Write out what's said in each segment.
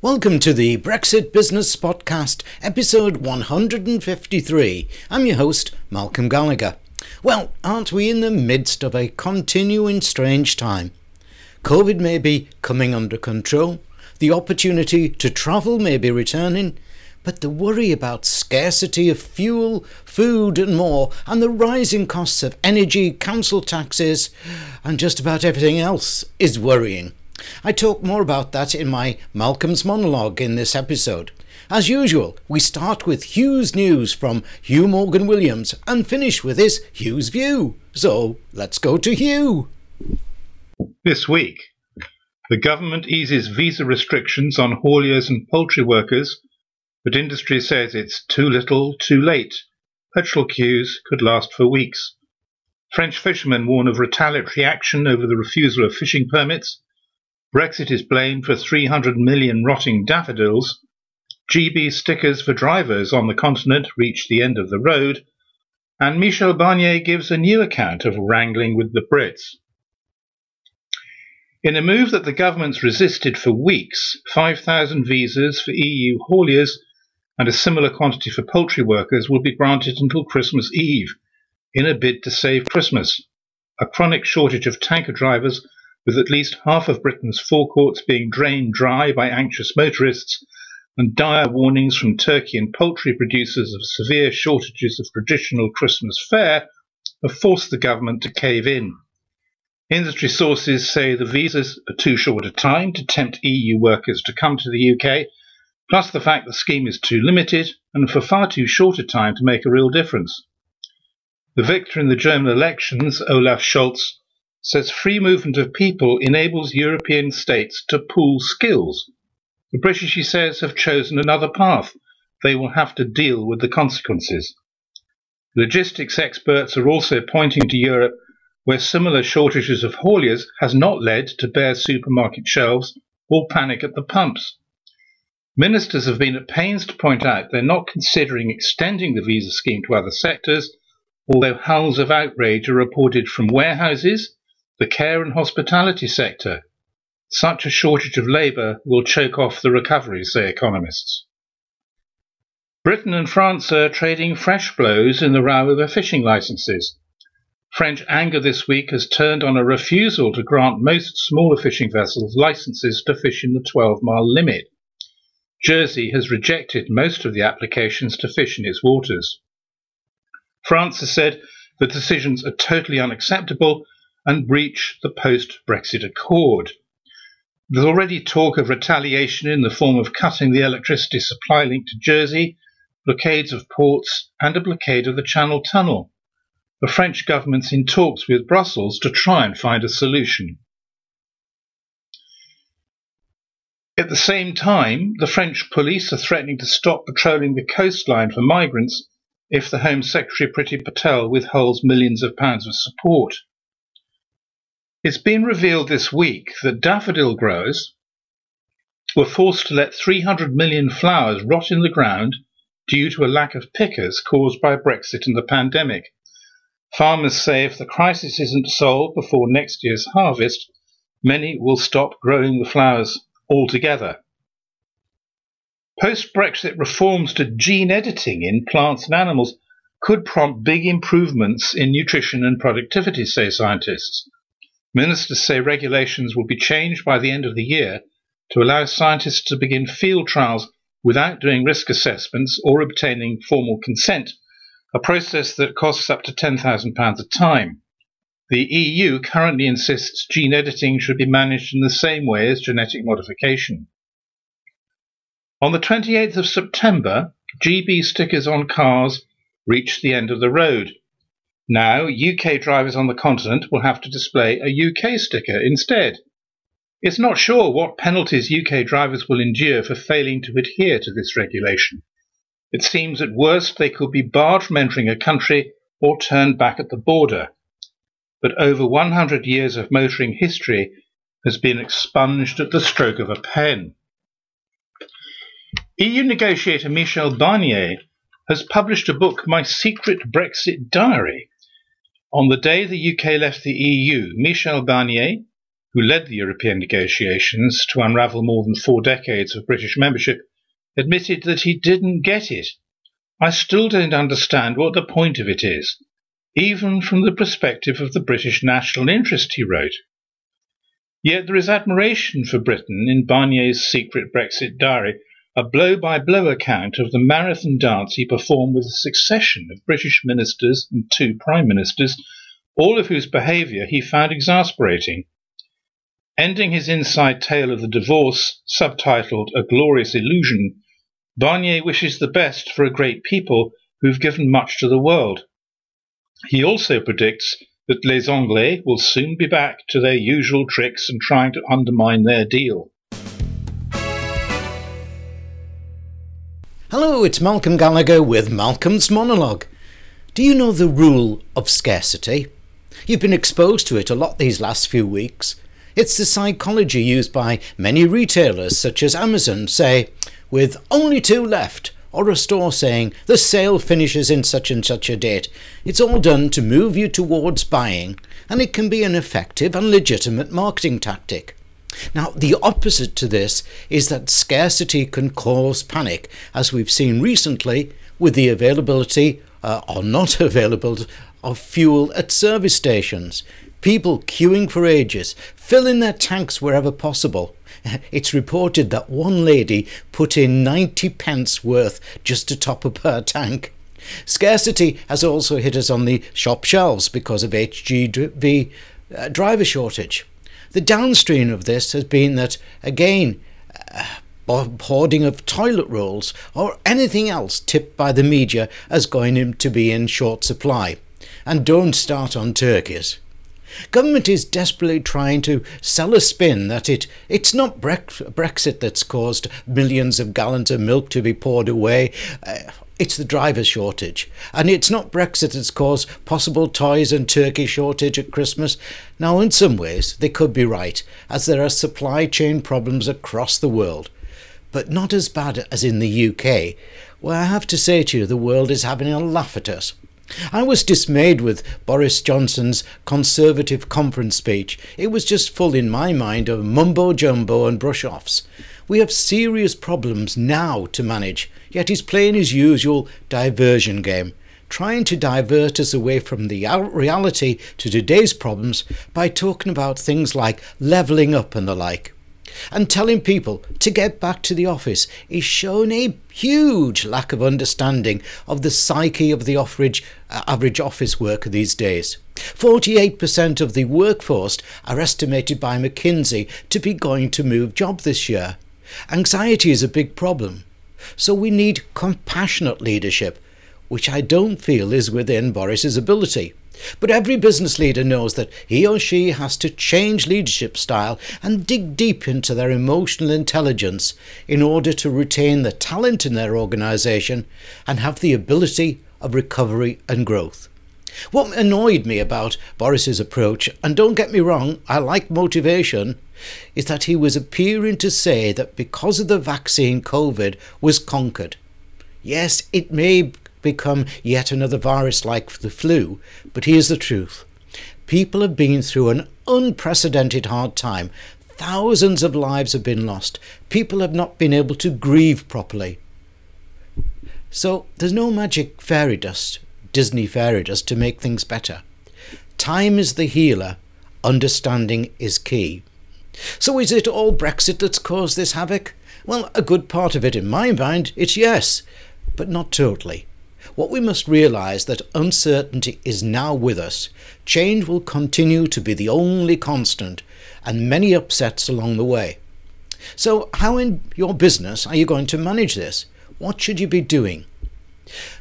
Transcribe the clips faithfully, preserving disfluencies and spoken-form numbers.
Welcome to the Brexit Business Podcast, episode one hundred fifty-three. I'm your host, Malcolm Gallagher. Well, aren't we in the midst of a continuing strange time? COVID may be coming under control, the opportunity to travel may be returning, but the worry about scarcity of fuel, food and more, and the rising costs of energy, council taxes, and just about everything else is worrying. I talk more about that in my Malcolm's Monologue in this episode. As usual, we start with Hugh's news from Hugh Morgan-Williams and finish with his Hugh's View. So, let's go to Hugh. This week, the government eases visa restrictions on hauliers and poultry workers, but industry says it's too little, too late. Petrol queues could last for weeks. French fishermen warn of retaliatory action over the refusal of fishing permits. Brexit is blamed for three hundred million rotting daffodils. G B stickers for drivers on the continent reach the end of the road. And Michel Barnier gives a new account of wrangling with the Brits. In a move that the government's resisted for weeks, five thousand visas for E U hauliers and a similar quantity for poultry workers will be granted until Christmas Eve in a bid to save Christmas. A chronic shortage of tanker drivers, with at least half of Britain's forecourts being drained dry by anxious motorists, and dire warnings from Turkey and poultry producers of severe shortages of traditional Christmas fare, have forced the government to cave in. Industry sources say the visas are too short a time to tempt E U workers to come to the U K, plus the fact the scheme is too limited and for far too short a time to make a real difference. The victor in the German elections, Olaf Scholz, says free movement of people enables European states to pool skills. The British, he says, have chosen another path. They will have to deal with the consequences. Logistics experts are also pointing to Europe, where similar shortages of hauliers has not led to bare supermarket shelves or panic at the pumps. Ministers have been at pains to point out they're not considering extending the visa scheme to other sectors, although howls of outrage are reported from warehouses, the care and hospitality sector. Such a shortage of labour will choke off the recovery, say economists. Britain and France are trading fresh blows in the row over fishing licences. French anger this week has turned on a refusal to grant most smaller fishing vessels licences to fish in the twelve-mile limit. Jersey has rejected most of the applications to fish in its waters. France has said the decisions are totally unacceptable and breach the post-Brexit accord. There's already talk of retaliation in the form of cutting the electricity supply link to Jersey, blockades of ports, and a blockade of the Channel Tunnel. The French government's in talks with Brussels to try and find a solution. At the same time, the French police are threatening to stop patrolling the coastline for migrants if the Home Secretary Priti Patel withholds millions of pounds of support. It's been revealed this week that daffodil growers were forced to let three hundred million flowers rot in the ground due to a lack of pickers caused by Brexit and the pandemic. Farmers say if the crisis isn't solved before next year's harvest, many will stop growing the flowers altogether. Post-Brexit reforms to gene editing in plants and animals could prompt big improvements in nutrition and productivity, say scientists. Ministers say regulations will be changed by the end of the year to allow scientists to begin field trials without doing risk assessments or obtaining formal consent, a process that costs up to ten thousand pounds a time. The E U currently insists gene editing should be managed in the same way as genetic modification. On the twenty-eighth of September, G B stickers on cars reached the end of the road. Now, U K drivers on the continent will have to display a U K sticker instead. It's not sure what penalties U K drivers will endure for failing to adhere to this regulation. It seems at worst they could be barred from entering a country or turned back at the border. But over one hundred years of motoring history has been expunged at the stroke of a pen. E U negotiator Michel Barnier has published a book, My Secret Brexit Diary. On the day the U K left the E U, Michel Barnier, who led the European negotiations to unravel more than four decades of British membership, admitted that he didn't get it. I still don't understand what the point of it is, even from the perspective of the British national interest, he wrote. Yet there is admiration for Britain in Barnier's Secret Brexit Diary, a blow-by-blow account of the marathon dance he performed with a succession of British ministers and two prime ministers, all of whose behaviour he found exasperating. Ending his inside tale of the divorce, subtitled A Glorious Illusion, Barnier wishes the best for a great people who've given much to the world. He also predicts that les Anglais will soon be back to their usual tricks and trying to undermine their deal. Hello, it's Malcolm Gallagher with Malcolm's Monologue. Do you know the rule of scarcity? You've been exposed to it a lot these last few weeks. It's the psychology used by many retailers, such as Amazon, say, with only two left, or a store saying, the sale finishes in such and such a date. It's all done to move you towards buying, and it can be an effective and legitimate marketing tactic. Now, the opposite to this is that scarcity can cause panic, as we've seen recently with the availability uh, or not available of fuel at service stations. People queuing for ages, filling their tanks wherever possible. It's reported that one lady put in ninety pence worth just to top up her tank. Scarcity has also hit us on the shop shelves because of H G V uh, driver shortage. The downstream of this has been that, again, uh, hoarding of toilet rolls or anything else tipped by the media as going to be in short supply. And don't start on turkeys. Government is desperately trying to sell a spin that it, it's not Brexit that's caused millions of gallons of milk to be poured away. Uh, it's the driver shortage. And it's not Brexit that's caused possible toys and turkey shortage at Christmas. Now, in some ways, they could be right, as there are supply chain problems across the world. But not as bad as in the U K, where I have to say to you, the world is having a laugh at us. I was dismayed with Boris Johnson's Conservative conference speech. It was just full in my mind of mumbo-jumbo and brush-offs. We have serious problems now to manage, yet he's playing his usual diversion game, trying to divert us away from the reality to today's problems by talking about things like levelling up and the like. And telling people to get back to the office is shown a huge lack of understanding of the psyche of the average, uh, average office worker these days. forty-eight percent of the workforce are estimated by McKinsey to be going to move job this year. Anxiety is a big problem. So we need compassionate leadership, which I don't feel is within Boris's ability. But every business leader knows that he or she has to change leadership style and dig deep into their emotional intelligence in order to retain the talent in their organisation and have the ability of recovery and growth. What annoyed me about Boris's approach, and don't get me wrong, I like motivation, is that he was appearing to say that because of the vaccine, COVID was conquered. Yes, it may become yet another virus like the flu, but here's the truth. People have been through an unprecedented hard time. Thousands of lives have been lost. People have not been able to grieve properly. So there's no magic fairy dust, Disney fairy dust, to make things better. Time is the healer. Understanding is key. So is it all Brexit that's caused this havoc? Well, a good part of it in my mind, it's yes, but not totally. What we must realise that uncertainty is now with us. Change will continue to be the only constant, and many upsets along the way. So how in your business are you going to manage this? What should you be doing?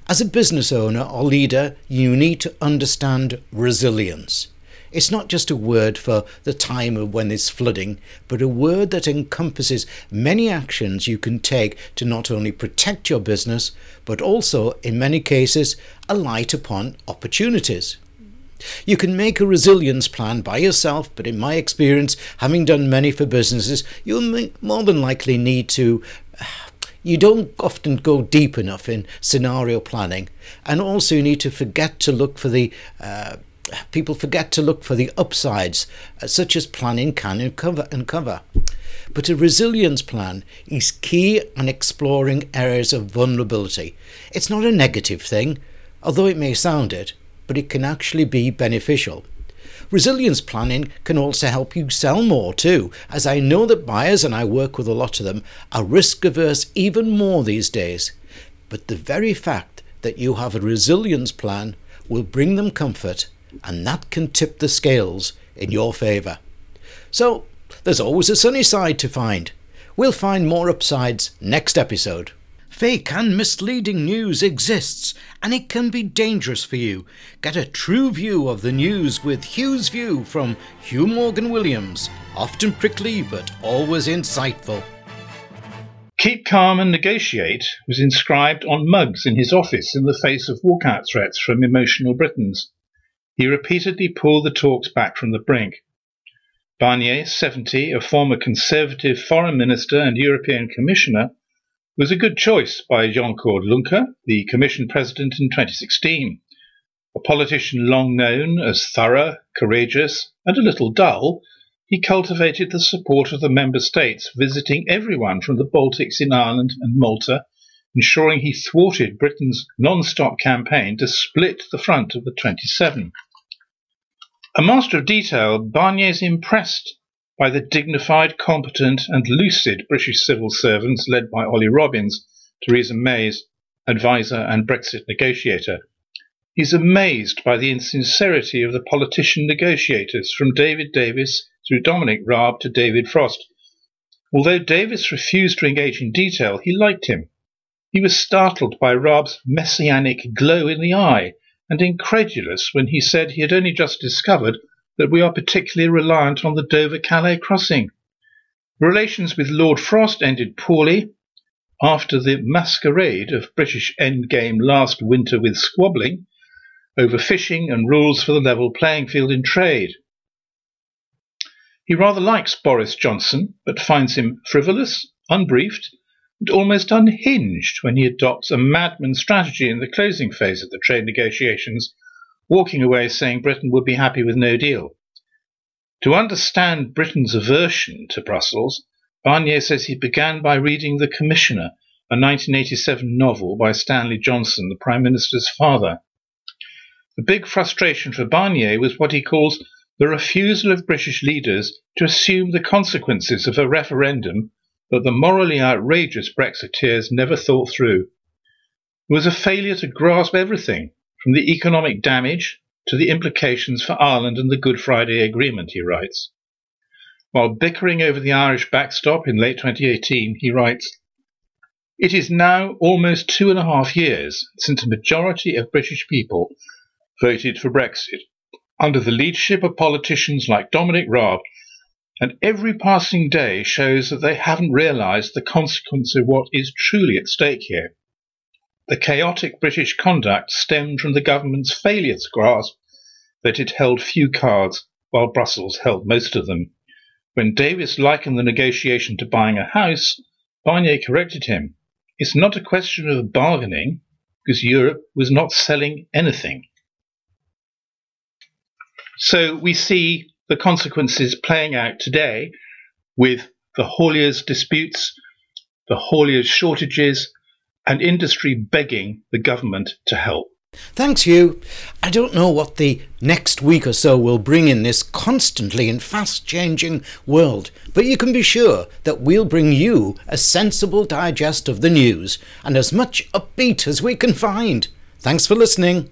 As a business owner or leader, you need to understand resilience. It's not just a word for the time of when there's flooding, but a word that encompasses many actions you can take to not only protect your business, but also, in many cases, a light upon opportunities. You can make a resilience plan by yourself, but in my experience, having done many for businesses, you more than likely need to... You don't often go deep enough in scenario planning, and also you need to forget to look for the... Uh, people forget to look for the upsides, uh, such as planning can uncover. But a resilience plan is key in exploring areas of vulnerability. It's not a negative thing, although it may sound it, but it can actually be beneficial. Resilience planning can also help you sell more too, as I know that buyers, and I work with a lot of them, are risk averse even more these days. But the very fact that you have a resilience plan will bring them comfort, and that can tip the scales in your favour. So, there's always a sunny side to find. We'll find more upsides next episode. Fake and misleading news exists, and it can be dangerous for you. Get a true view of the news with Hugh's View from Hugh Morgan-Williams. Often prickly, but always insightful. Keep calm and negotiate was inscribed on mugs in his office in the face of walkout threats from emotional Britons. He repeatedly pulled the talks back from the brink. Barnier, seventy, a former Conservative Foreign Minister and European Commissioner, was a good choice by Jean-Claude Juncker, the Commission President in twenty sixteen. A politician long known as thorough, courageous, and a little dull, he cultivated the support of the member states, visiting everyone from the Baltics in Ireland and Malta, ensuring he thwarted Britain's non-stop campaign to split the front of the twenty-seven. A master of detail, Barnier is impressed by the dignified, competent and lucid British civil servants led by Ollie Robbins, Theresa May's advisor and Brexit negotiator. He's amazed by the insincerity of the politician negotiators, from David Davis through Dominic Raab to David Frost. Although Davis refused to engage in detail, he liked him. He was startled by Raab's messianic glow in the eye and incredulous when he said he had only just discovered that we are particularly reliant on the Dover-Calais crossing. Relations with Lord Frost ended poorly after the masquerade of British endgame last winter with squabbling over fishing and rules for the level playing field in trade. He rather likes Boris Johnson, but finds him frivolous, unbriefed, and almost unhinged when he adopts a madman strategy in the closing phase of the trade negotiations, walking away saying Britain would be happy with no deal. To understand Britain's aversion to Brussels, Barnier says he began by reading The Commissioner, a nineteen eighty-seven novel by Stanley Johnson, the Prime Minister's father. The big frustration for Barnier was what he calls the refusal of British leaders to assume the consequences of a referendum that the morally outrageous Brexiteers never thought through. It was a failure to grasp everything, from the economic damage to the implications for Ireland and the Good Friday Agreement, he writes. While bickering over the Irish backstop in late twenty eighteen, he writes, "It is now almost two and a half years since a majority of British people voted for Brexit, under the leadership of politicians like Dominic Raab, and every passing day shows that they haven't realised the consequence of what is truly at stake here. The chaotic British conduct stemmed from the government's failure to grasp that it held few cards while Brussels held most of them." When Davis likened the negotiation to buying a house, Barnier corrected him. It's not a question of bargaining, because Europe was not selling anything. So we see the consequences playing out today with the hauliers' disputes, the hauliers' shortages, and industry begging the government to help. Thanks, Hugh. I don't know what the next week or so will bring in this constantly and fast-changing world, but you can be sure that we'll bring you a sensible digest of the news and as much upbeat as we can find. Thanks for listening.